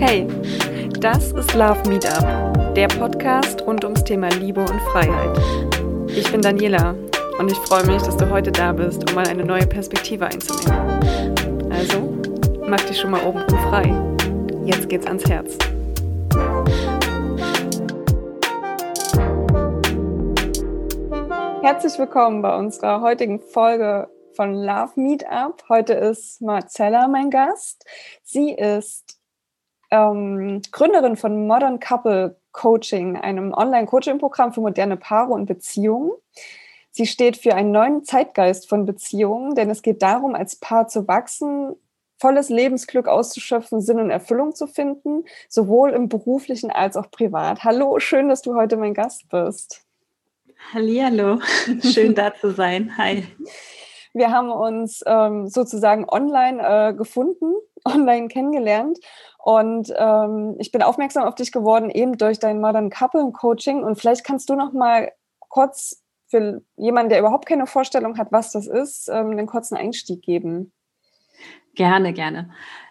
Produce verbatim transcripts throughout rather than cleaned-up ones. Hey, das ist Love Meetup, der Podcast rund ums Thema Liebe und Freiheit. Ich bin Daniela und ich freue mich, dass du heute da bist, um mal eine neue Perspektive einzunehmen. Also, mach dich schon mal obenrum frei. Jetzt geht's ans Herz. Herzlich willkommen bei unserer heutigen Folge von Love Meetup. Heute ist Marcella mein Gast. Sie ist ähm, Gründerin von Modern Couple Coaching, einem Online-Coaching-Programm für moderne Paare und Beziehungen. Sie steht für einen neuen Zeitgeist von Beziehungen, denn es geht darum, als Paar zu wachsen, volles Lebensglück auszuschöpfen, Sinn und Erfüllung zu finden, sowohl im beruflichen als auch privat. Hallo, schön, dass du heute mein Gast bist. Hallihallo, schön da zu sein. Hi. Wir haben uns ähm, sozusagen online äh, gefunden, online kennengelernt und ähm, ich bin aufmerksam auf dich geworden, eben durch dein Modern Couple Coaching, und vielleicht kannst du noch mal kurz für jemanden, der überhaupt keine Vorstellung hat, was das ist, ähm, einen kurzen Einstieg geben. Gerne, gerne.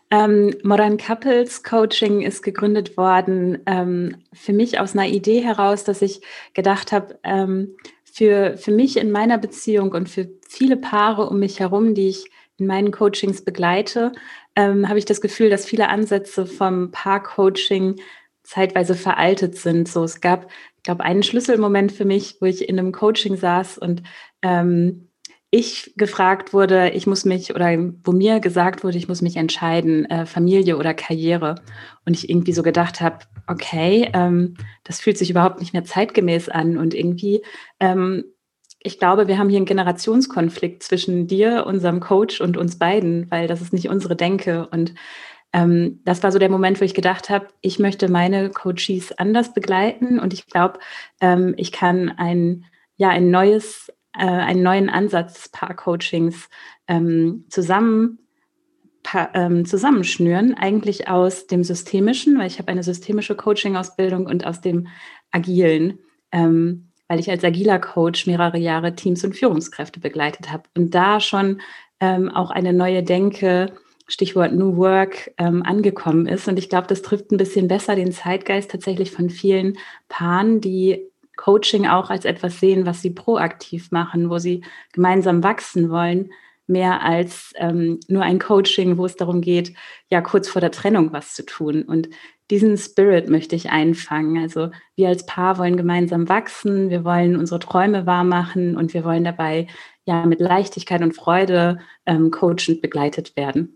Ähm, Modern Couples Coaching ist gegründet worden, ähm, für mich aus einer Idee heraus, dass ich gedacht habe, ähm, für, für mich in meiner Beziehung und für viele Paare um mich herum, die ich in meinen Coachings begleite, ähm, habe ich das Gefühl, dass viele Ansätze vom Paar-Coaching zeitweise veraltet sind. So, es gab, ich glaube, einen Schlüsselmoment für mich, wo ich in einem Coaching saß und ähm, ich gefragt wurde, ich muss mich, oder wo mir gesagt wurde, ich muss mich entscheiden, äh, Familie oder Karriere. Und ich irgendwie so gedacht habe, okay, ähm, das fühlt sich überhaupt nicht mehr zeitgemäß an. Und irgendwie, ähm, ich glaube, wir haben hier einen Generationskonflikt zwischen dir, unserem Coach, und uns beiden, weil das ist nicht unsere Denke. Und ähm, das war so der Moment, wo ich gedacht habe, ich möchte meine Coaches anders begleiten. Und ich glaube, ähm, ich kann ein, ja, ein neues einen neuen Ansatz Paar-Coachings ähm, zusammen, pa- ähm, zusammenschnüren, eigentlich aus dem Systemischen, weil ich habe eine systemische Coaching-Ausbildung, und aus dem Agilen, ähm, weil ich als agiler Coach mehrere Jahre Teams und Führungskräfte begleitet habe und da schon ähm, auch eine neue Denke, Stichwort New Work, ähm, angekommen ist. Und ich glaube, das trifft ein bisschen besser den Zeitgeist tatsächlich von vielen Paaren, die Coaching auch als etwas sehen, was sie proaktiv machen, wo sie gemeinsam wachsen wollen, mehr als ähm, nur ein Coaching, wo es darum geht, ja, kurz vor der Trennung was zu tun. Und diesen Spirit möchte ich einfangen. Also wir als Paar wollen gemeinsam wachsen, wir wollen unsere Träume wahr machen und wir wollen dabei ja mit Leichtigkeit und Freude ähm, coachend begleitet werden.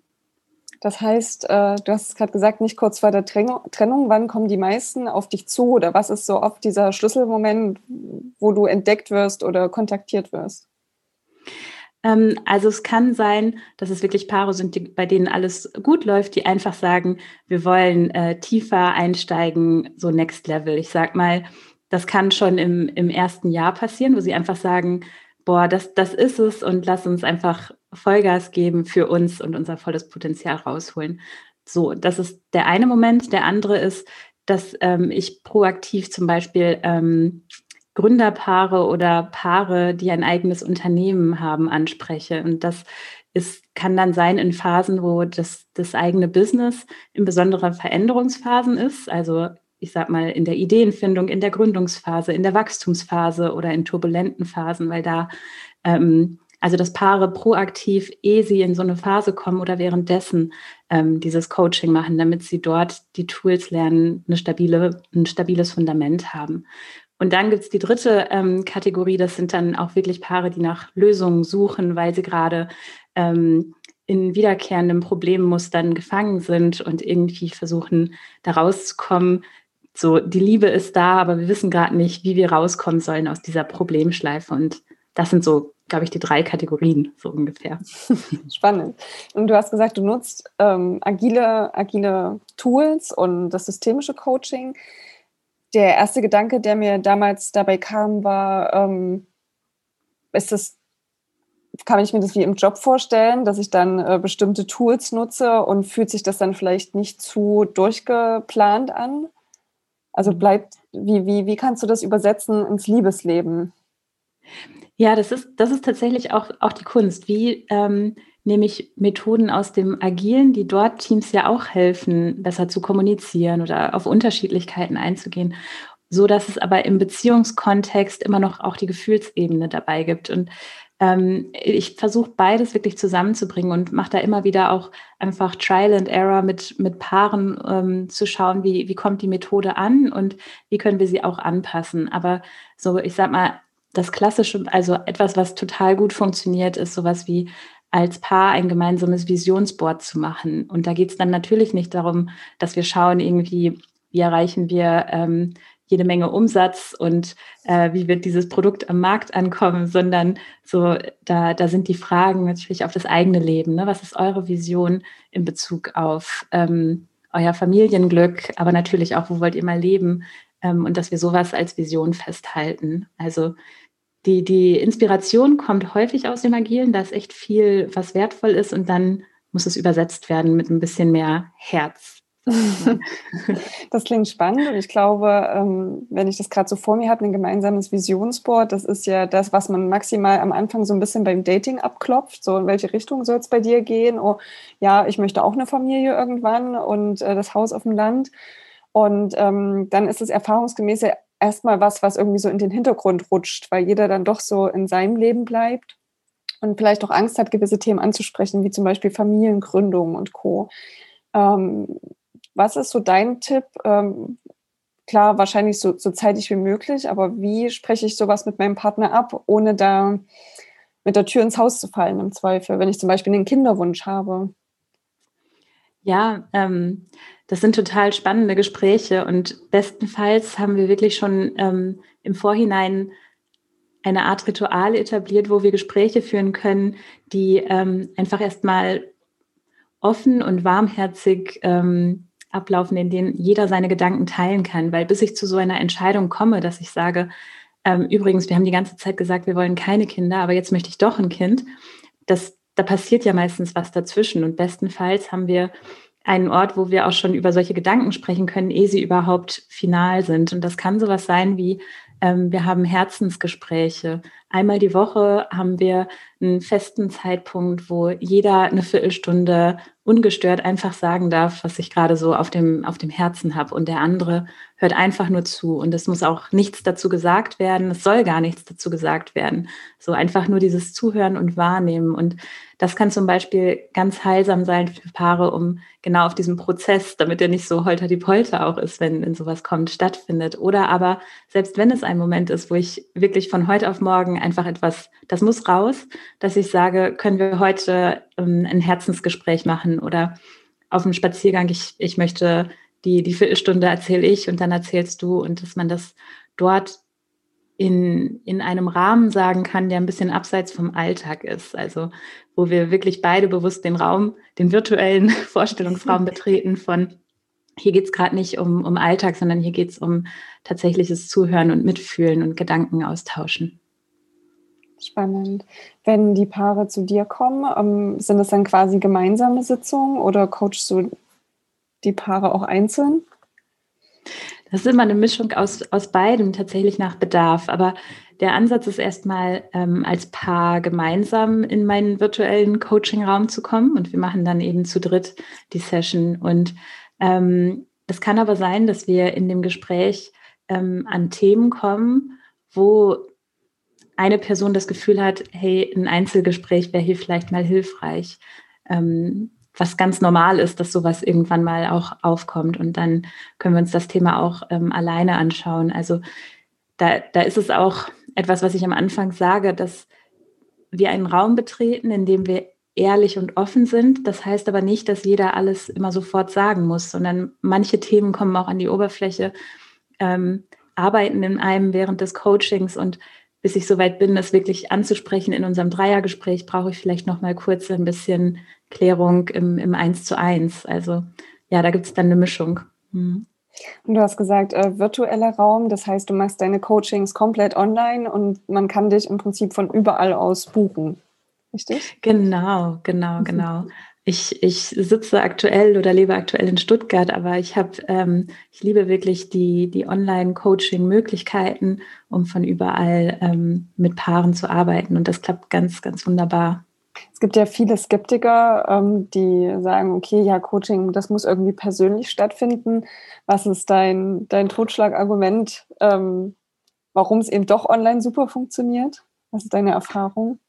Das heißt, äh, du hast es gerade gesagt, nicht kurz vor der Trennung. Wann kommen die meisten auf dich zu? Oder was ist so oft dieser Schlüsselmoment, wo du entdeckt wirst oder kontaktiert wirst? Ähm, also es kann sein, dass es wirklich Paare sind, die, bei denen alles gut läuft, die einfach sagen, wir wollen äh, tiefer einsteigen, so Next Level. Ich sag mal, das kann schon im, im ersten Jahr passieren, wo sie einfach sagen, boah, das, das ist es, und lass uns einfach Vollgas geben für uns und unser volles Potenzial rausholen. So, das ist der eine Moment. Der andere ist, dass ähm, ich proaktiv zum Beispiel ähm, Gründerpaare oder Paare, die ein eigenes Unternehmen haben, anspreche. Und das ist, kann dann sein in Phasen, wo das, das eigene Business in besonderen Veränderungsphasen ist, also ich sag mal, in der Ideenfindung, in der Gründungsphase, in der Wachstumsphase oder in turbulenten Phasen, weil da, ähm, also dass Paare proaktiv, ehe sie in so eine Phase kommen oder währenddessen ähm, dieses Coaching machen, damit sie dort die Tools lernen, eine stabile, ein stabiles Fundament haben. Und dann gibt es die dritte ähm, Kategorie, das sind dann auch wirklich Paare, die nach Lösungen suchen, weil sie gerade ähm, in wiederkehrenden Problemmustern gefangen sind und irgendwie versuchen, da rauszukommen. So, die Liebe ist da, aber wir wissen gerade nicht, wie wir rauskommen sollen aus dieser Problemschleife. Und das sind so, glaube ich, die drei Kategorien, so ungefähr. Spannend. Und du hast gesagt, du nutzt ähm, agile, agile Tools und das systemische Coaching. Der erste Gedanke, der mir damals dabei kam, war, ähm, ist das, kann ich mir das wie im Job vorstellen, dass ich dann äh, bestimmte Tools nutze, und fühlt sich das dann vielleicht nicht zu durchgeplant an? Also bleibt, wie, wie, wie kannst du das übersetzen ins Liebesleben? Ja, das ist, das ist tatsächlich auch, auch die Kunst. Wie ähm, nämlich Methoden aus dem Agilen, die dort Teams ja auch helfen, besser zu kommunizieren oder auf Unterschiedlichkeiten einzugehen, so dass es aber im Beziehungskontext immer noch auch die Gefühlsebene dabei gibt. Und ähm, ich versuche beides wirklich zusammenzubringen und mache da immer wieder auch einfach Trial and Error mit, mit Paaren, ähm, zu schauen, wie, wie kommt die Methode an und wie können wir sie auch anpassen. Aber so, ich sag mal, das Klassische, also etwas, was total gut funktioniert, ist sowas wie als Paar ein gemeinsames Visionsboard zu machen. Und da geht es dann natürlich nicht darum, dass wir schauen, irgendwie, wie erreichen wir ähm, jede Menge Umsatz und äh, wie wird dieses Produkt am Markt ankommen, sondern so da, da sind die Fragen natürlich auf das eigene Leben. Ne? Was ist eure Vision in Bezug auf ähm, euer Familienglück, aber natürlich auch, wo wollt ihr mal leben? Ähm, und dass wir sowas als Vision festhalten. Also Die, die Inspiration kommt häufig aus dem Agilen, da ist echt viel, was wertvoll ist, und dann muss es übersetzt werden mit ein bisschen mehr Herz. Das klingt spannend, und ich glaube, wenn ich das gerade so vor mir habe, ein gemeinsames Visionsboard, das ist ja das, was man maximal am Anfang so ein bisschen beim Dating abklopft, so in welche Richtung soll es bei dir gehen? Oh, ja, ich möchte auch eine Familie irgendwann und das Haus auf dem Land, und ähm, dann ist es erfahrungsgemäß ja erstmal was, was irgendwie so in den Hintergrund rutscht, weil jeder dann doch so in seinem Leben bleibt und vielleicht auch Angst hat, gewisse Themen anzusprechen, wie zum Beispiel Familiengründung und Co. Ähm, was ist so dein Tipp? Ähm, klar, wahrscheinlich so, so zeitig wie möglich, aber wie spreche ich sowas mit meinem Partner ab, ohne da mit der Tür ins Haus zu fallen im Zweifel, wenn ich zum Beispiel einen Kinderwunsch habe? Ja, ähm, das sind total spannende Gespräche, und bestenfalls haben wir wirklich schon ähm, im Vorhinein eine Art Ritual etabliert, wo wir Gespräche führen können, die ähm, einfach erstmal offen und warmherzig ähm, ablaufen, in denen jeder seine Gedanken teilen kann, weil bis ich zu so einer Entscheidung komme, dass ich sage, ähm, übrigens, wir haben die ganze Zeit gesagt, wir wollen keine Kinder, aber jetzt möchte ich doch ein Kind, das da passiert ja meistens was dazwischen, und bestenfalls haben wir einen Ort, wo wir auch schon über solche Gedanken sprechen können, ehe sie überhaupt final sind. Und das kann sowas sein wie, ähm, wir haben Herzensgespräche. Einmal die Woche haben wir einen festen Zeitpunkt, wo jeder eine Viertelstunde ungestört einfach sagen darf, was ich gerade so auf dem, auf dem Herzen habe. Und der andere hört einfach nur zu. Und es muss auch nichts dazu gesagt werden. Es soll gar nichts dazu gesagt werden. So einfach nur dieses Zuhören und Wahrnehmen. Und das kann zum Beispiel ganz heilsam sein für Paare, um genau auf diesem Prozess, damit der nicht so holter die Polter auch ist, wenn in sowas kommt, stattfindet. Oder aber selbst wenn es ein Moment ist, wo ich wirklich von heute auf morgen einfach etwas, das muss raus, dass ich sage, können wir heute ähm, ein Herzensgespräch machen oder auf dem Spaziergang, ich, ich möchte die, die Viertelstunde erzähle ich und dann erzählst du, und dass man das dort in, in einem Rahmen sagen kann, der ein bisschen abseits vom Alltag ist, also wo wir wirklich beide bewusst den Raum, den virtuellen Vorstellungsraum betreten von, hier geht es gerade nicht um, um Alltag, sondern hier geht es um tatsächliches Zuhören und Mitfühlen und Gedanken austauschen. Spannend. Wenn die Paare zu dir kommen, ähm, sind das dann quasi gemeinsame Sitzungen oder coachst du die Paare auch einzeln? Das ist immer eine Mischung aus, aus beidem, tatsächlich nach Bedarf. Aber der Ansatz ist erstmal, ähm, als Paar gemeinsam in meinen virtuellen Coaching-Raum zu kommen. Und wir machen dann eben zu dritt die Session. Und ähm, es kann aber sein, dass wir in dem Gespräch ähm, an Themen kommen, wo eine Person das Gefühl hat, hey, ein Einzelgespräch wäre hier vielleicht mal hilfreich. Ähm, was ganz normal ist, dass sowas irgendwann mal auch aufkommt, und dann können wir uns das Thema auch ähm, alleine anschauen. Also da, da ist es auch etwas, was ich am Anfang sage, dass wir einen Raum betreten, in dem wir ehrlich und offen sind. Das heißt aber nicht, dass jeder alles immer sofort sagen muss, sondern manche Themen kommen auch an die Oberfläche, ähm, arbeiten in einem während des Coachings, und bis ich soweit bin, das wirklich anzusprechen in unserem Dreiergespräch, brauche ich vielleicht noch mal kurz ein bisschen Klärung im, im eins zu eins. Also ja, da gibt es dann eine Mischung. Hm. Und du hast gesagt, äh, virtueller Raum, das heißt, du machst deine Coachings komplett online und man kann dich im Prinzip von überall aus buchen, richtig? Genau, genau, genau. Ich, ich sitze aktuell oder lebe aktuell in Stuttgart, aber ich habe, ähm, ich liebe wirklich die, die Online-Coaching-Möglichkeiten, um von überall ähm, mit Paaren zu arbeiten, und das klappt ganz, ganz wunderbar. Es gibt ja viele Skeptiker, ähm, die sagen, okay, ja, Coaching, das muss irgendwie persönlich stattfinden. Was ist dein, dein Totschlagargument, ähm, warum es eben doch online super funktioniert? Was ist deine Erfahrung?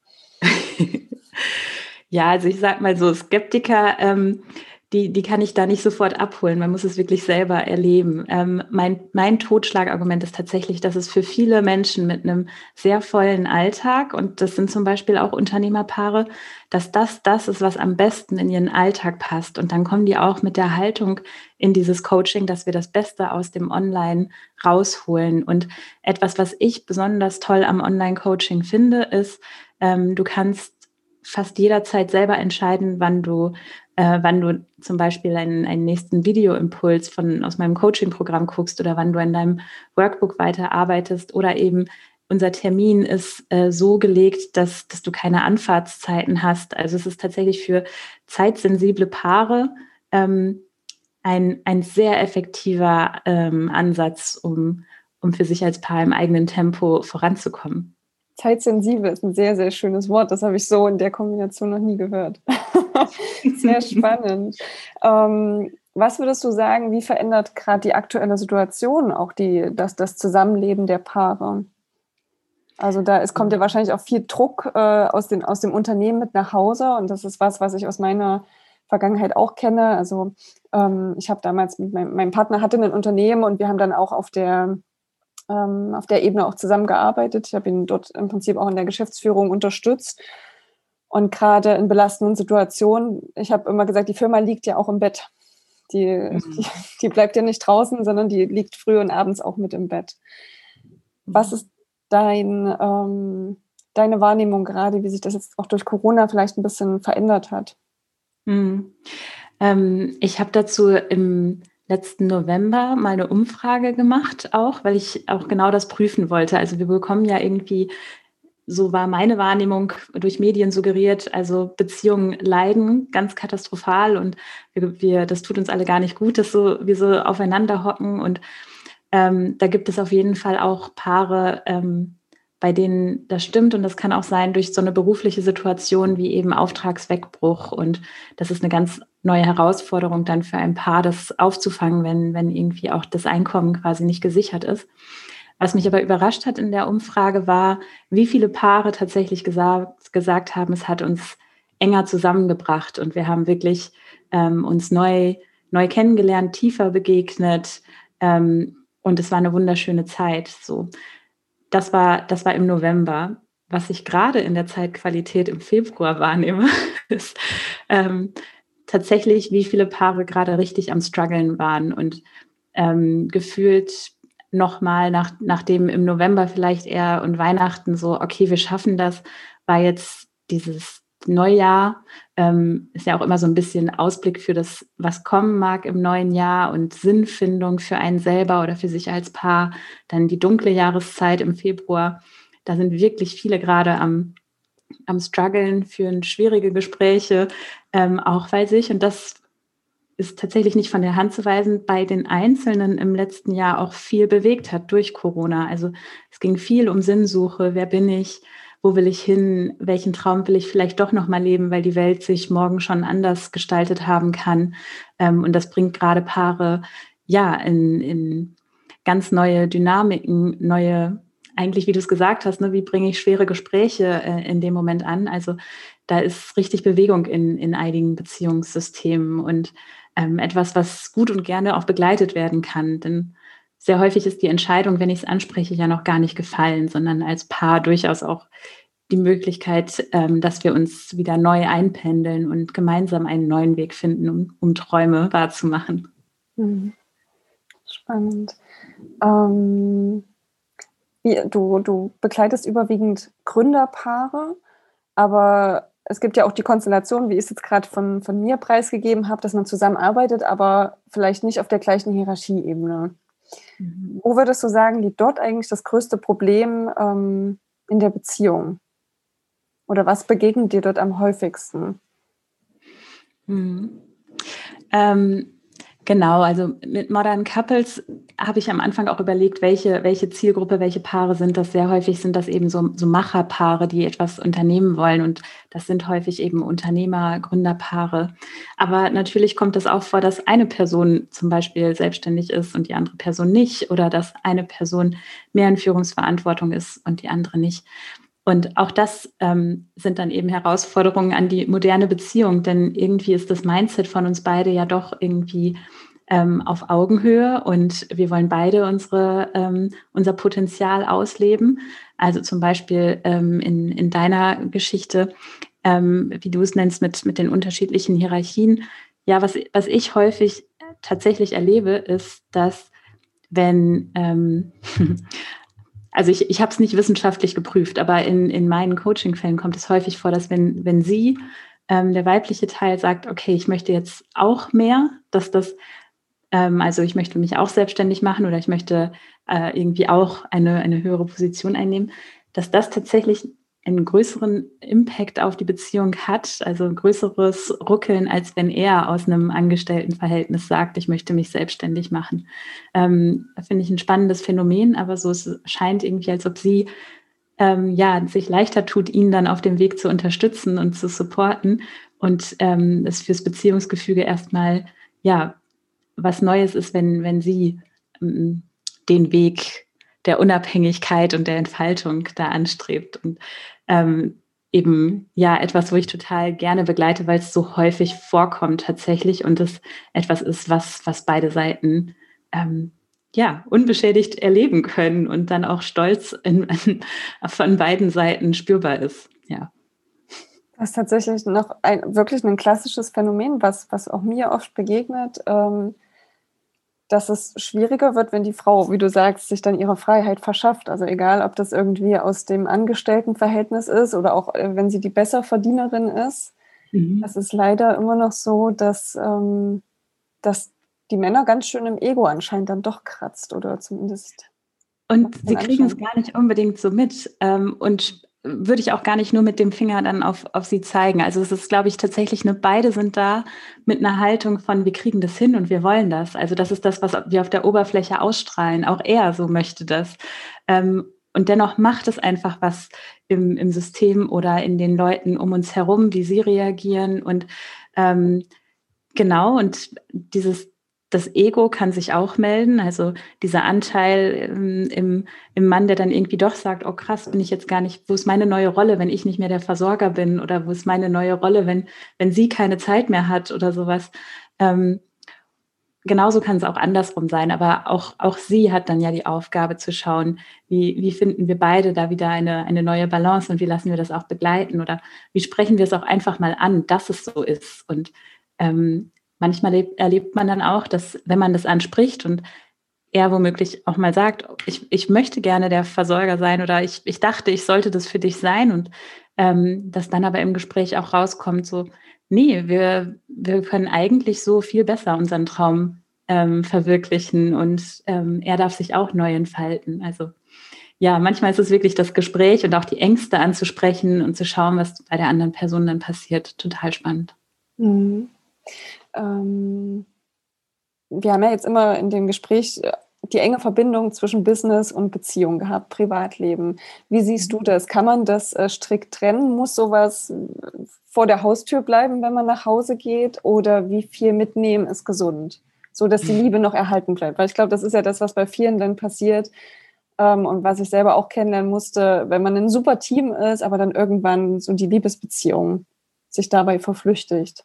Ja, also ich sag mal so, Skeptiker, ähm, die, die kann ich da nicht sofort abholen. Man muss es wirklich selber erleben. Ähm, mein, mein Totschlagargument ist tatsächlich, dass es für viele Menschen mit einem sehr vollen Alltag, und das sind zum Beispiel auch Unternehmerpaare, dass das das ist, was am besten in ihren Alltag passt. Und dann kommen die auch mit der Haltung in dieses Coaching, dass wir das Beste aus dem Online rausholen. Und etwas, was ich besonders toll am Online-Coaching finde, ist, ähm, du kannst fast jederzeit selber entscheiden, wann du, äh, wann du zum Beispiel einen, einen nächsten Videoimpuls von, aus meinem Coaching-Programm guckst oder wann du an deinem Workbook weiterarbeitest, oder eben unser Termin ist äh, so gelegt, dass, dass du keine Anfahrtszeiten hast. Also es ist tatsächlich für zeitsensible Paare ähm, ein, ein sehr effektiver ähm, Ansatz, um, um für sich als Paar im eigenen Tempo voranzukommen. Zeitsensibel ist ein sehr, sehr schönes Wort. Das habe ich so in der Kombination noch nie gehört. Sehr spannend. ähm, was würdest du sagen, wie verändert gerade die aktuelle Situation auch die, das, das Zusammenleben der Paare? Also da es kommt ja wahrscheinlich auch viel Druck äh, aus, den, aus dem Unternehmen mit nach Hause. Und das ist was, was ich aus meiner Vergangenheit auch kenne. Also ähm, ich habe damals, mit meinem, mein Partner hatte ein Unternehmen, und wir haben dann auch auf der auf der Ebene auch zusammengearbeitet. Ich habe ihn dort im Prinzip auch in der Geschäftsführung unterstützt. Und gerade in belastenden Situationen, ich habe immer gesagt, die Firma liegt ja auch im Bett. Die, mhm. die, die bleibt ja nicht draußen, sondern die liegt früh und abends auch mit im Bett. Was ist dein, ähm, deine Wahrnehmung gerade, wie sich das jetzt auch durch Corona vielleicht ein bisschen verändert hat? Mhm. Ähm, ich habe dazu im letzten November mal eine Umfrage gemacht auch, weil ich auch genau das prüfen wollte. Also wir bekommen ja irgendwie, so war meine Wahrnehmung, durch Medien suggeriert, also Beziehungen leiden ganz katastrophal, und wir, wir das tut uns alle gar nicht gut, dass so, wir so aufeinander hocken. Und ähm, da gibt es auf jeden Fall auch Paare, ähm, bei denen das stimmt, und das kann auch sein durch so eine berufliche Situation wie eben Auftragswegbruch, und das ist eine ganz neue Herausforderung dann für ein Paar, das aufzufangen, wenn, wenn irgendwie auch das Einkommen quasi nicht gesichert ist. Was mich aber überrascht hat in der Umfrage war, wie viele Paare tatsächlich gesagt, gesagt haben, es hat uns enger zusammengebracht und wir haben wirklich ähm, uns neu, neu kennengelernt, tiefer begegnet ähm, und es war eine wunderschöne Zeit, so. Das war, das war im November. Was ich gerade in der Zeitqualität im Februar wahrnehme, ist ähm, tatsächlich, wie viele Paare gerade richtig am Struggeln waren und ähm, gefühlt nochmal, nach, nachdem im November vielleicht eher und Weihnachten so, okay, wir schaffen das, war jetzt dieses Neujahr, ähm, ist ja auch immer so ein bisschen Ausblick für das, was kommen mag im neuen Jahr und Sinnfindung für einen selber oder für sich als Paar. Dann die dunkle Jahreszeit im Februar, da sind wirklich viele gerade am, am Struggeln, führen schwierige Gespräche, ähm, auch bei sich. Und das ist tatsächlich nicht von der Hand zu weisen, bei den Einzelnen im letzten Jahr auch viel bewegt hat durch Corona. Also es ging viel um Sinnsuche, wer bin ich? Wo will ich hin? Welchen Traum will ich vielleicht doch nochmal leben, weil die Welt sich morgen schon anders gestaltet haben kann? Und das bringt gerade Paare ja in, in ganz neue Dynamiken, neue, eigentlich wie du es gesagt hast, ne, wie bringe ich schwere Gespräche in dem Moment an? Also da ist richtig Bewegung in, in einigen Beziehungssystemen und ähm, etwas, was gut und gerne auch begleitet werden kann, denn sehr häufig ist die Entscheidung, wenn ich es anspreche, ja noch gar nicht gefallen, sondern als Paar durchaus auch die Möglichkeit, ähm, dass wir uns wieder neu einpendeln und gemeinsam einen neuen Weg finden, um, um Träume wahrzumachen. Mhm. Spannend. Ähm, du, du begleitest überwiegend Gründerpaare, aber es gibt ja auch die Konstellation, wie ich es jetzt gerade von, von mir preisgegeben habe, dass man zusammenarbeitet, aber vielleicht nicht auf der gleichen Hierarchieebene. Wo würdest du sagen, liegt dort eigentlich das größte Problem ähm, in der Beziehung? Oder was begegnet dir dort am häufigsten? Hm. Ähm, Genau, also mit Modern Couples habe ich am Anfang auch überlegt, welche, welche Zielgruppe, welche Paare sind das. Sehr häufig sind das eben so, so Macherpaare, die etwas unternehmen wollen, und das sind häufig eben Unternehmer, Gründerpaare. Aber natürlich kommt es auch vor, dass eine Person zum Beispiel selbstständig ist und die andere Person nicht, oder dass eine Person mehr in Führungsverantwortung ist und die andere nicht. Und auch das ähm, sind dann eben Herausforderungen an die moderne Beziehung, denn irgendwie ist das Mindset von uns beide ja doch irgendwie ähm, auf Augenhöhe, und wir wollen beide unsere, ähm, unser Potenzial ausleben. Also zum Beispiel ähm, in, in deiner Geschichte, ähm, wie du es nennst, mit, mit den unterschiedlichen Hierarchien. Ja, was, was ich häufig tatsächlich erlebe, ist, dass wenn... Ähm, Also ich, ich habe es nicht wissenschaftlich geprüft, aber in, in meinen Coaching-Fällen kommt es häufig vor, dass wenn, wenn sie, ähm, der weibliche Teil, sagt, okay, ich möchte jetzt auch mehr, dass das, ähm, also ich möchte mich auch selbstständig machen oder ich möchte äh, irgendwie auch eine, eine höhere Position einnehmen, dass das tatsächlich einen größeren Impact auf die Beziehung hat, also ein größeres Ruckeln, als wenn er aus einem Angestelltenverhältnis sagt, ich möchte mich selbstständig machen. Ähm, finde ich ein spannendes Phänomen, aber so, es scheint irgendwie, als ob sie ähm, ja, sich leichter tut, ihn dann auf dem Weg zu unterstützen und zu supporten, und ähm, es fürs Beziehungsgefüge erstmal ja was Neues ist, wenn, wenn sie ähm, den Weg der Unabhängigkeit und der Entfaltung da anstrebt. Und ähm, eben ja etwas, wo ich total gerne begleite, weil es so häufig vorkommt tatsächlich, und es etwas ist, was, was beide Seiten ähm, ja unbeschädigt erleben können und dann auch Stolz in, von beiden Seiten spürbar ist. Ja. Das ist tatsächlich noch ein, wirklich ein klassisches Phänomen, was, was auch mir oft begegnet, ähm dass es schwieriger wird, wenn die Frau, wie du sagst, sich dann ihre Freiheit verschafft. Also egal, ob das irgendwie aus dem Angestelltenverhältnis ist oder auch, wenn sie die Besserverdienerin ist. Mhm. Das ist leider immer noch so, dass, ähm, dass die Männer ganz schön im Ego anscheinend dann doch kratzt, oder zumindest. Und sie kriegen es gar nicht unbedingt so mit. Ähm, und würde ich auch gar nicht nur mit dem Finger dann auf, auf sie zeigen. Also es ist, glaube ich, tatsächlich, eine, beide sind da mit einer Haltung von, wir kriegen das hin und wir wollen das. Also das ist das, was wir auf der Oberfläche ausstrahlen. Auch er so möchte das. Ähm, und dennoch macht es einfach was im, im System oder in den Leuten um uns herum, wie sie reagieren. Und ähm, genau, und dieses Das Ego kann sich auch melden, also dieser Anteil ähm, im, im Mann, der dann irgendwie doch sagt, oh krass, bin ich jetzt gar nicht, wo ist meine neue Rolle, wenn ich nicht mehr der Versorger bin, oder wo ist meine neue Rolle, wenn, wenn sie keine Zeit mehr hat oder sowas. Ähm, genauso kann es auch andersrum sein, aber auch, auch sie hat dann ja die Aufgabe zu schauen, wie, wie finden wir beide da wieder eine, eine neue Balance, und wie lassen wir das auch begleiten, oder wie sprechen wir es auch einfach mal an, dass es so ist. Und ähm, manchmal erlebt man dann auch, dass, wenn man das anspricht und er womöglich auch mal sagt, ich, ich möchte gerne der Versorger sein, oder ich, ich dachte, ich sollte das für dich sein, und ähm, dass dann aber im Gespräch auch rauskommt, so, nee, wir, wir können eigentlich so viel besser unseren Traum ähm, verwirklichen, und ähm, er darf sich auch neu entfalten. Also ja, manchmal ist es wirklich das Gespräch und auch die Ängste anzusprechen und zu schauen, was bei der anderen Person dann passiert. Total spannend. Mhm. Ähm, wir haben ja jetzt immer in dem Gespräch die enge Verbindung zwischen Business und Beziehung gehabt, Privatleben. Wie siehst du das? Kann man das äh, strikt trennen? Muss sowas vor der Haustür bleiben, wenn man nach Hause geht? Oder wie viel mitnehmen ist gesund, so dass die Liebe noch erhalten bleibt? Weil ich glaube, das ist ja das, was bei vielen dann passiert, ähm, und was ich selber auch kennenlernen musste, wenn man ein super Team ist, aber dann irgendwann so die Liebesbeziehung sich dabei verflüchtigt.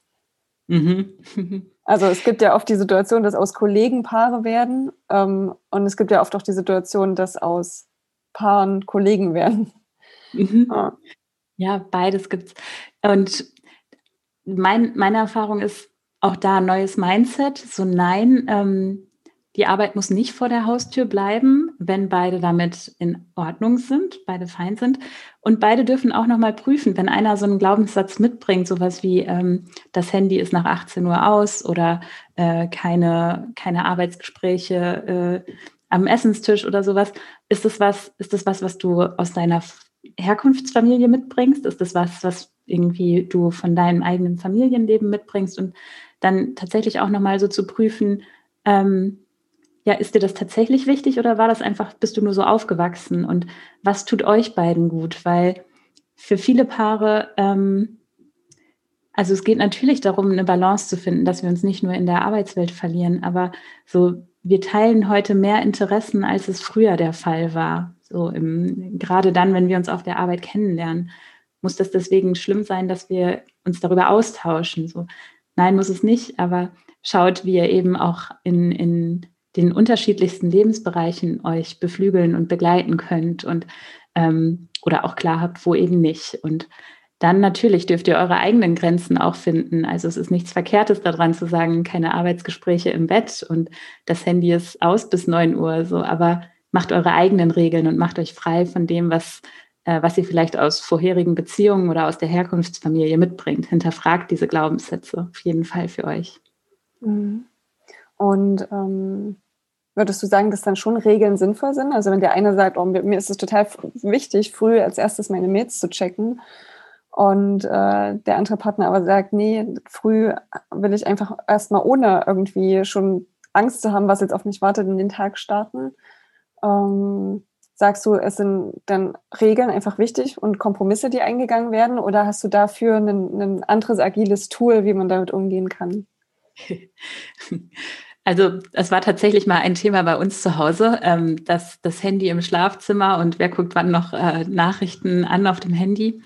Mhm. Also es gibt ja oft die Situation, dass aus Kollegen Paare werden, ähm, und es gibt ja oft auch die Situation, dass aus Paaren Kollegen werden. Mhm. Ja. Ja, beides gibt's. Und mein, meine Erfahrung ist auch da ein neues Mindset. So nein, ähm, die Arbeit muss nicht vor der Haustür bleiben, wenn beide damit in Ordnung sind, beide fein sind. Und beide dürfen auch nochmal prüfen, wenn einer so einen Glaubenssatz mitbringt, sowas wie, ähm, das Handy ist nach achtzehn Uhr aus, oder äh, keine, keine Arbeitsgespräche äh, am Essenstisch oder sowas. Ist das was, ist das was, was du aus deiner Herkunftsfamilie mitbringst? Ist das was, was irgendwie du von deinem eigenen Familienleben mitbringst und dann tatsächlich auch nochmal so zu prüfen, ähm, ja, ist dir das tatsächlich wichtig oder war das einfach, bist du nur so aufgewachsen und was tut euch beiden gut? Weil für viele Paare, ähm, also es geht natürlich darum, eine Balance zu finden, dass wir uns nicht nur in der Arbeitswelt verlieren, aber so, wir teilen heute mehr Interessen, als es früher der Fall war. So im, gerade dann, wenn wir uns auf der Arbeit kennenlernen, muss das deswegen schlimm sein, dass wir uns darüber austauschen. So, nein, muss es nicht, aber schaut, wie ihr eben auch in, in den unterschiedlichsten Lebensbereichen euch beflügeln und begleiten könnt und ähm, oder auch klar habt, wo eben nicht. Und dann natürlich dürft ihr eure eigenen Grenzen auch finden. Also es ist nichts Verkehrtes daran zu sagen, keine Arbeitsgespräche im Bett und das Handy ist aus bis neun Uhr. So, aber macht eure eigenen Regeln und macht euch frei von dem, was, äh, was ihr vielleicht aus vorherigen Beziehungen oder aus der Herkunftsfamilie mitbringt. Hinterfragt diese Glaubenssätze auf jeden Fall für euch. Und ähm, würdest du sagen, dass dann schon Regeln sinnvoll sind? Also wenn der eine sagt, oh, mir ist es total wichtig, früh als erstes meine Mails zu checken, und äh, der andere Partner aber sagt, nee, früh will ich einfach erstmal ohne irgendwie schon Angst zu haben, was jetzt auf mich wartet, in den Tag starten. Ähm, sagst du, es sind dann Regeln einfach wichtig und Kompromisse, die eingegangen werden? Oder hast du dafür ein anderes agiles Tool, wie man damit umgehen kann? Also es war tatsächlich mal ein Thema bei uns zu Hause, ähm, das, das Handy im Schlafzimmer und wer guckt wann noch äh, Nachrichten an auf dem Handy.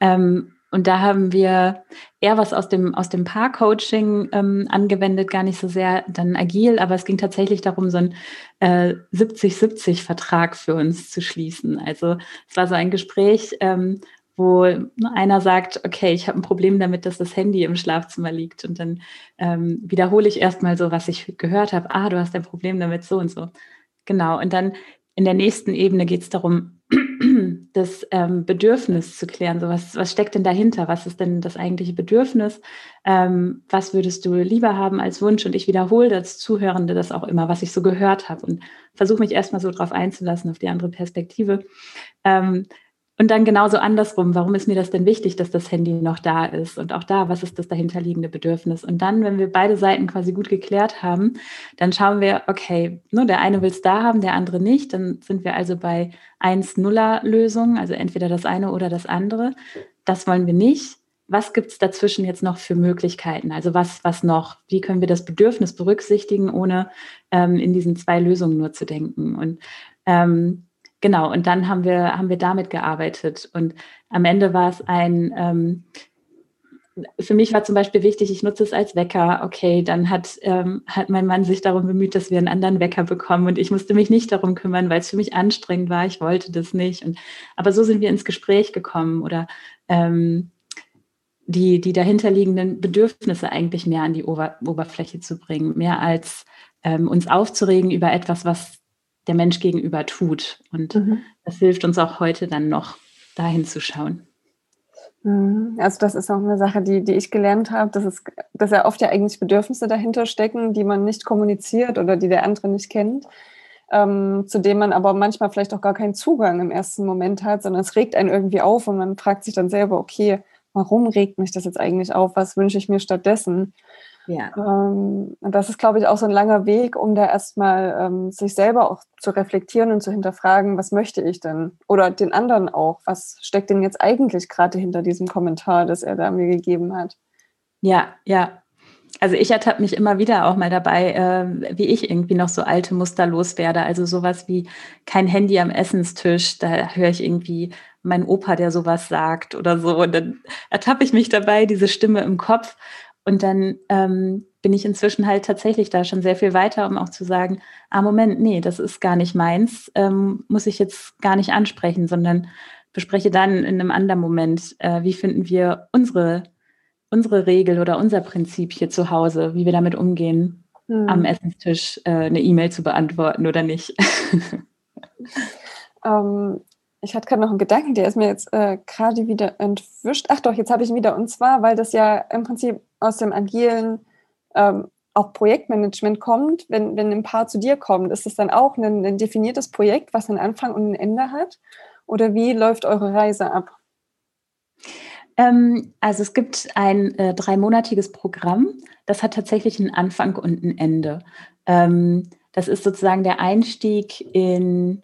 Ähm, und da haben wir eher was aus dem, aus dem Paar-Coaching ähm, angewendet, gar nicht so sehr dann agil, aber es ging tatsächlich darum, so einen äh, siebzig siebzig Vertrag für uns zu schließen. Also es war so ein Gespräch, ähm, wo einer sagt, okay, ich habe ein Problem damit, dass das Handy im Schlafzimmer liegt. Und dann ähm, wiederhole ich erstmal so, was ich gehört habe. Ah, du hast ein Problem damit, so und so. Genau, und dann in der nächsten Ebene geht es darum, das ähm, Bedürfnis zu klären. So, was, was steckt denn dahinter? Was ist denn das eigentliche Bedürfnis? Ähm, was würdest du lieber haben als Wunsch? Und ich wiederhole als Zuhörende das auch immer, was ich so gehört habe. Und versuche mich erstmal so drauf einzulassen, auf die andere Perspektive. Ähm, Und dann genauso andersrum, warum ist mir das denn wichtig, dass das Handy noch da ist? Und auch da, was ist das dahinterliegende Bedürfnis? Und dann, wenn wir beide Seiten quasi gut geklärt haben, dann schauen wir, okay, nur der eine will es da haben, der andere nicht. Dann sind wir also bei eins null Lösungen, also entweder das eine oder das andere. Das wollen wir nicht. Was gibt es dazwischen jetzt noch für Möglichkeiten? Also was, was noch? Wie können wir das Bedürfnis berücksichtigen, ohne ähm, in diesen zwei Lösungen nur zu denken? Und ähm, Genau, und dann haben wir, haben wir damit gearbeitet und am Ende war es ein, ähm, für mich war zum Beispiel wichtig, ich nutze es als Wecker, okay, dann hat, ähm, hat mein Mann sich darum bemüht, dass wir einen anderen Wecker bekommen und ich musste mich nicht darum kümmern, weil es für mich anstrengend war, ich wollte das nicht. Und, aber so sind wir ins Gespräch gekommen oder ähm, die, die dahinterliegenden Bedürfnisse eigentlich mehr an die Ober- Oberfläche zu bringen, mehr als ähm, uns aufzuregen über etwas, was der Mensch gegenüber tut. Und mhm. das hilft uns auch heute dann noch, dahin zu schauen. Also das ist auch eine Sache, die, die ich gelernt habe, dass, es, dass ja oft ja eigentlich Bedürfnisse dahinter stecken, die man nicht kommuniziert oder die der andere nicht kennt, ähm, zu denen man aber manchmal vielleicht auch gar keinen Zugang im ersten Moment hat, sondern es regt einen irgendwie auf und man fragt sich dann selber, okay, warum regt mich das jetzt eigentlich auf? Was wünsche ich mir stattdessen? Ja. Ähm, und das ist, glaube ich, auch so ein langer Weg, um da erstmal ähm, sich selber auch zu reflektieren und zu hinterfragen, was möchte ich denn? Oder den anderen auch. Was steckt denn jetzt eigentlich gerade hinter diesem Kommentar, das er da mir gegeben hat? Ja, ja. Also ich ertappe mich immer wieder auch mal dabei, äh, wie ich irgendwie noch so alte Muster loswerde. Also sowas wie kein Handy am Essenstisch, da höre ich irgendwie meinen Opa, der sowas sagt oder so. Und dann ertappe ich mich dabei, diese Stimme im Kopf. Und dann ähm, bin ich inzwischen halt tatsächlich da schon sehr viel weiter, um auch zu sagen, ah Moment, nee, das ist gar nicht meins, ähm, muss ich jetzt gar nicht ansprechen, sondern bespreche dann in einem anderen Moment, äh, wie finden wir unsere, unsere Regel oder unser Prinzip hier zu Hause, wie wir damit umgehen, hm. am Essenstisch äh, eine E-Mail zu beantworten oder nicht. ähm, ich hatte gerade noch einen Gedanken, der ist mir jetzt äh, gerade wieder entwischt. Ach doch, jetzt habe ich ihn wieder. Und zwar, weil das ja im Prinzip aus dem agilen ähm, auch Projektmanagement kommt, wenn, wenn ein Paar zu dir kommt, ist es dann auch ein, ein definiertes Projekt, was einen Anfang und ein Ende hat? Oder wie läuft eure Reise ab? Ähm, also es gibt ein äh, dreimonatiges Programm, das hat tatsächlich einen Anfang und ein Ende. Ähm, das ist sozusagen der Einstieg in,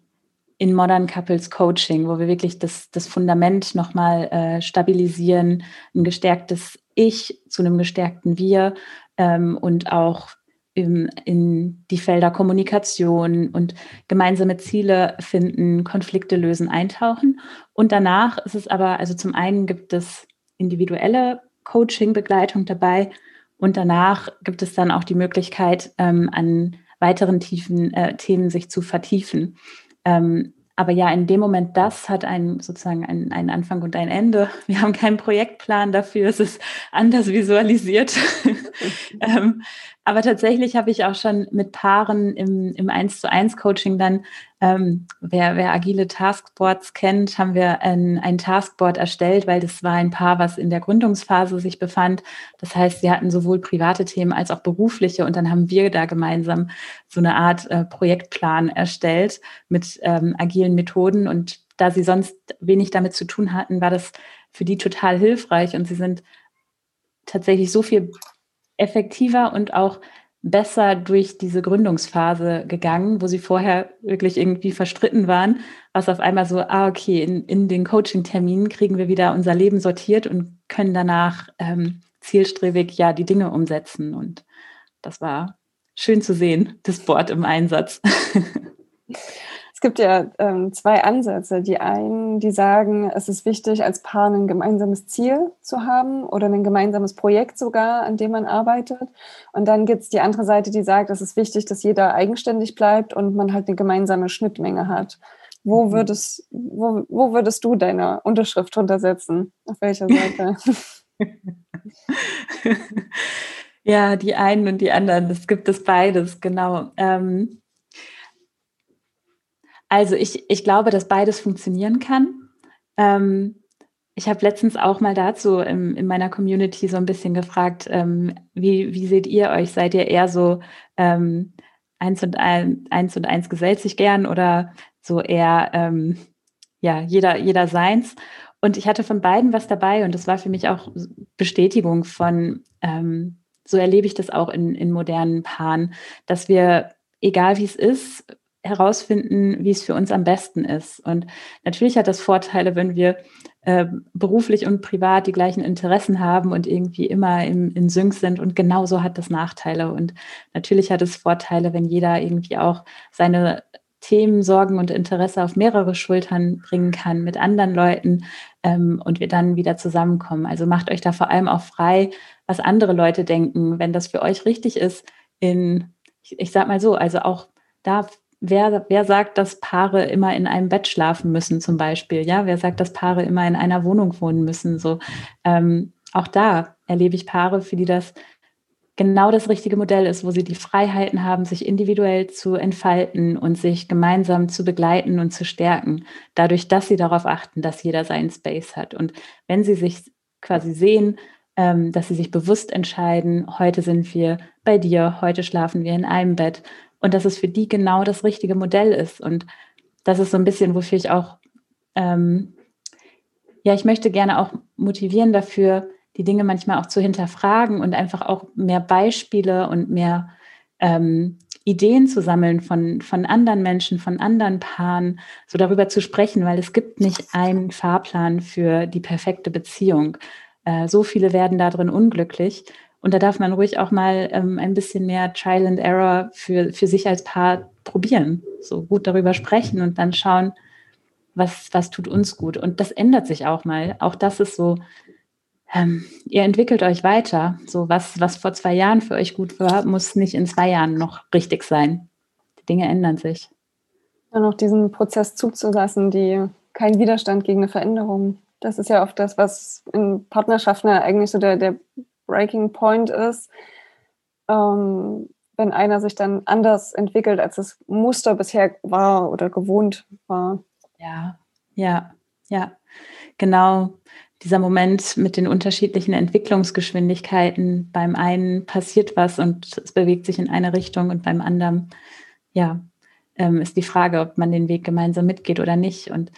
in Modern Couples Coaching, wo wir wirklich das, das Fundament nochmal äh, stabilisieren, ein gestärktes Ich zu einem gestärkten Wir ähm, und auch in, in die Felder Kommunikation und gemeinsame Ziele finden, Konflikte lösen, eintauchen. Und danach ist es aber, also zum einen gibt es individuelle Coaching-Begleitung dabei und danach gibt es dann auch die Möglichkeit, ähm, an weiteren tiefen äh, Themen sich zu vertiefen. Ähm, aber ja, in dem Moment, das hat einen, sozusagen einen, einen Anfang und ein Ende. Wir haben keinen Projektplan dafür, es ist anders visualisiert. ähm, aber tatsächlich habe ich auch schon mit Paaren im, im eins zu eins Coaching dann, ähm, wer, wer agile Taskboards kennt, haben wir ein, ein Taskboard erstellt, weil das war ein Paar, was in der Gründungsphase sich befand. Das heißt, sie hatten sowohl private Themen als auch berufliche und dann haben wir da gemeinsam so eine Art äh, Projektplan erstellt mit ähm, agilen Methoden und da sie sonst wenig damit zu tun hatten, war das für die total hilfreich und sie sind tatsächlich so viel effektiver und auch besser durch diese Gründungsphase gegangen, wo sie vorher wirklich irgendwie verstritten waren, was auf einmal so, ah okay, in, in den Coaching-Terminen kriegen wir wieder unser Leben sortiert und können danach ähm, zielstrebig ja die Dinge umsetzen und das war schön zu sehen, das Board im Einsatz. Es gibt ja ähm, zwei Ansätze. Die einen, die sagen, es ist wichtig, als Paar ein gemeinsames Ziel zu haben oder ein gemeinsames Projekt sogar, an dem man arbeitet. Und dann gibt es die andere Seite, die sagt, es ist wichtig, dass jeder eigenständig bleibt und man halt eine gemeinsame Schnittmenge hat. Wo würdest, wo, wo würdest du deine Unterschrift drunter setzen? Auf welcher Seite? Ja, die einen und die anderen. Es gibt es beides, genau. Ähm Also ich, ich glaube, dass beides funktionieren kann. Ähm, ich habe letztens auch mal dazu im, in meiner Community so ein bisschen gefragt, ähm, wie, wie seht ihr euch? Seid ihr eher so ähm, eins und ein, eins und eins gesellt sich gern oder so eher ähm, ja, jeder, jeder seins? Und ich hatte von beiden was dabei und das war für mich auch Bestätigung von, ähm, so erlebe ich das auch in, in modernen Paaren, dass wir, egal wie es ist, herausfinden, wie es für uns am besten ist. Und natürlich hat das Vorteile, wenn wir äh, beruflich und privat die gleichen Interessen haben und irgendwie immer im, in Sync sind. Und genauso hat das Nachteile. Und natürlich hat es Vorteile, wenn jeder irgendwie auch seine Themen, Sorgen und Interesse auf mehrere Schultern bringen kann mit anderen Leuten ähm, und wir dann wieder zusammenkommen. Also macht euch da vor allem auch frei, was andere Leute denken, wenn das für euch richtig ist. In, ich, ich sag mal so, also auch da Wer, wer sagt, dass Paare immer in einem Bett schlafen müssen zum Beispiel? Ja, wer sagt, dass Paare immer in einer Wohnung wohnen müssen? So, ähm, auch da erlebe ich Paare, für die das genau das richtige Modell ist, wo sie die Freiheiten haben, sich individuell zu entfalten und sich gemeinsam zu begleiten und zu stärken, dadurch, dass sie darauf achten, dass jeder seinen Space hat. Und wenn sie sich quasi sehen, ähm, dass sie sich bewusst entscheiden, heute sind wir bei dir, heute schlafen wir in einem Bett, und dass es für die genau das richtige Modell ist. Und das ist so ein bisschen, wofür ich auch, ähm, ja, ich möchte gerne auch motivieren dafür, die Dinge manchmal auch zu hinterfragen und einfach auch mehr Beispiele und mehr ähm, Ideen zu sammeln von, von anderen Menschen, von anderen Paaren, so darüber zu sprechen, weil es gibt nicht einen Fahrplan für die perfekte Beziehung. Äh, so viele werden darin unglücklich. Und da darf man ruhig auch mal ähm, ein bisschen mehr Trial and Error für, für sich als Paar probieren. So gut darüber sprechen und dann schauen, was, was tut uns gut. Und das ändert sich auch mal. Auch das ist so, ähm, ihr entwickelt euch weiter. So was, was vor zwei Jahren für euch gut war, muss nicht in zwei Jahren noch richtig sein. Die Dinge ändern sich. Und auch diesen Prozess zuzulassen, die kein Widerstand gegen eine Veränderung. Das ist ja oft das, was in Partnerschaften eigentlich so der, der Breaking Point ist, ähm, wenn einer sich dann anders entwickelt, als das Muster bisher war oder gewohnt war. Ja, ja, ja, genau. Dieser Moment mit den unterschiedlichen Entwicklungsgeschwindigkeiten. Beim einen passiert was und es bewegt sich in eine Richtung und beim anderen, ja, ähm, ist die Frage, ob man den Weg gemeinsam mitgeht oder nicht. Und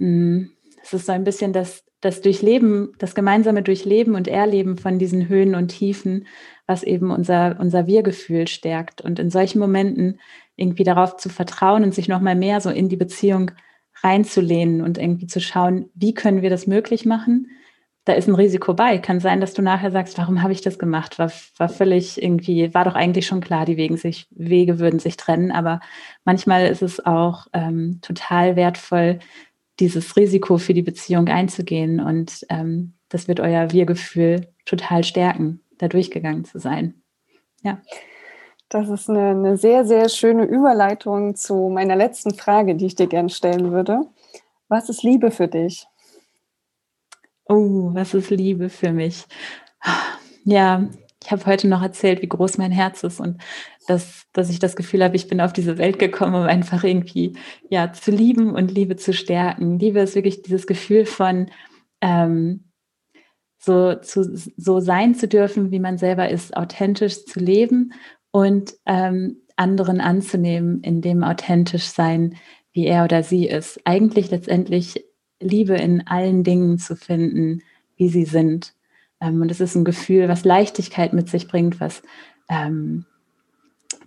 mh, es ist so ein bisschen das das Durchleben, das gemeinsame Durchleben und Erleben von diesen Höhen und Tiefen, was eben unser, unser Wir-Gefühl stärkt. Und in solchen Momenten irgendwie darauf zu vertrauen und sich nochmal mehr so in die Beziehung reinzulehnen und irgendwie zu schauen, wie können wir das möglich machen? Da ist ein Risiko bei. Kann sein, dass du nachher sagst, warum habe ich das gemacht? War, war völlig irgendwie, war doch eigentlich schon klar, die Wege, sich, Wege würden sich trennen. Aber manchmal ist es auch ähm, total wertvoll, dieses Risiko für die Beziehung einzugehen. Und ähm, das wird euer Wir-Gefühl total stärken, da durchgegangen zu sein. Ja. Das ist eine, eine sehr, sehr schöne Überleitung zu meiner letzten Frage, die ich dir gerne stellen würde. Was ist Liebe für dich? Oh, was ist Liebe für mich? Ja, ich habe heute noch erzählt, wie groß mein Herz ist und dass, dass ich das Gefühl habe, ich bin auf diese Welt gekommen, um einfach irgendwie ja, zu lieben und Liebe zu stärken. Liebe ist wirklich dieses Gefühl von ähm, so, zu, so sein zu dürfen, wie man selber ist, authentisch zu leben und ähm, anderen anzunehmen, in dem authentisch sein, wie er oder sie ist. Eigentlich letztendlich Liebe in allen Dingen zu finden, wie sie sind. Ähm, und es ist ein Gefühl, was Leichtigkeit mit sich bringt, was, ähm,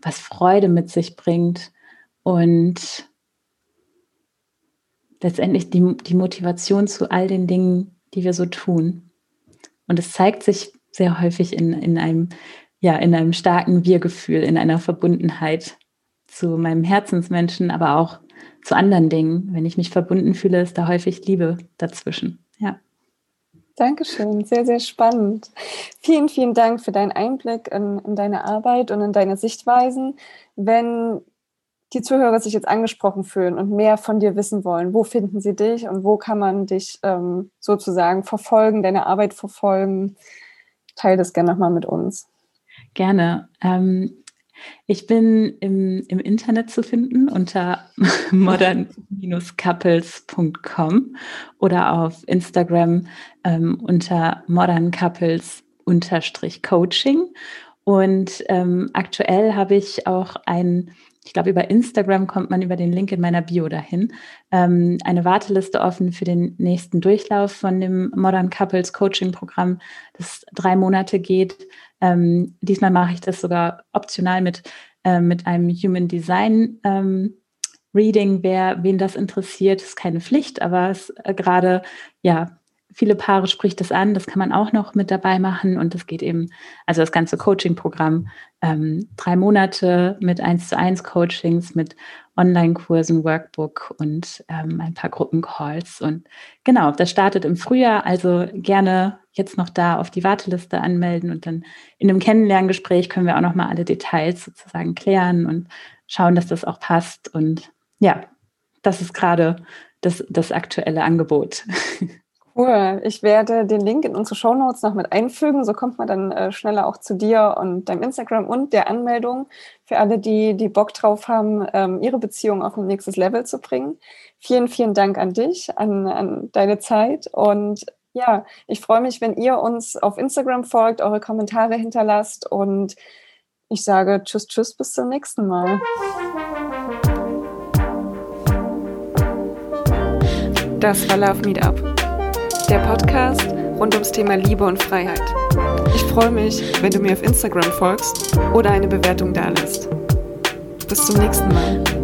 was Freude mit sich bringt und letztendlich die, die Motivation zu all den Dingen, die wir so tun. Und es zeigt sich sehr häufig in, in einem Ja, in einem starken Wir-Gefühl, in einer Verbundenheit zu meinem Herzensmenschen, aber auch zu anderen Dingen. Wenn ich mich verbunden fühle, ist da häufig Liebe dazwischen. Ja. Dankeschön, sehr, sehr spannend. Vielen, vielen Dank für deinen Einblick in, in deine Arbeit und in deine Sichtweisen. Wenn die Zuhörer sich jetzt angesprochen fühlen und mehr von dir wissen wollen, wo finden sie dich und wo kann man dich ähm, sozusagen verfolgen, deine Arbeit verfolgen, teile das gerne nochmal mit uns. Gerne. Ähm, ich bin im, im Internet zu finden unter modern dash couples punkt com oder auf Instagram ähm, unter modern dash couples dash coaching. Und ähm, aktuell habe ich auch ein, ich glaube über Instagram kommt man über den Link in meiner Bio dahin, ähm, eine Warteliste offen für den nächsten Durchlauf von dem Modern Couples Coaching Programm, das drei Monate geht. Ähm, diesmal mache ich das sogar optional mit, äh, mit einem Human Design ähm, Reading. Wer, wen das interessiert, ist keine Pflicht, aber es äh, gerade, ja, viele Paare spricht das an, das kann man auch noch mit dabei machen und das geht eben, also das ganze Coaching-Programm, ähm, drei Monate mit eins zu eins Coachings, mit Online-Kursen, Workbook und ähm, ein paar Gruppencalls und genau, das startet im Frühjahr, also gerne jetzt noch da auf die Warteliste anmelden und dann in einem Kennenlerngespräch können wir auch nochmal alle Details sozusagen klären und schauen, dass das auch passt und ja, das ist gerade das, das aktuelle Angebot. Cool. Ich werde den Link in unsere Shownotes noch mit einfügen. So kommt man dann äh, schneller auch zu dir und deinem Instagram und der Anmeldung für alle, die, die Bock drauf haben, ähm, ihre Beziehung auf ein nächstes Level zu bringen. Vielen, vielen Dank an dich, an, an deine Zeit. Und ja, ich freue mich, wenn ihr uns auf Instagram folgt, eure Kommentare hinterlasst und ich sage tschüss, tschüss, bis zum nächsten Mal. Das war Love Meetup. Der Podcast rund ums Thema Liebe und Freiheit. Ich freue mich, wenn du mir auf Instagram folgst oder eine Bewertung dalässt. Bis zum nächsten Mal.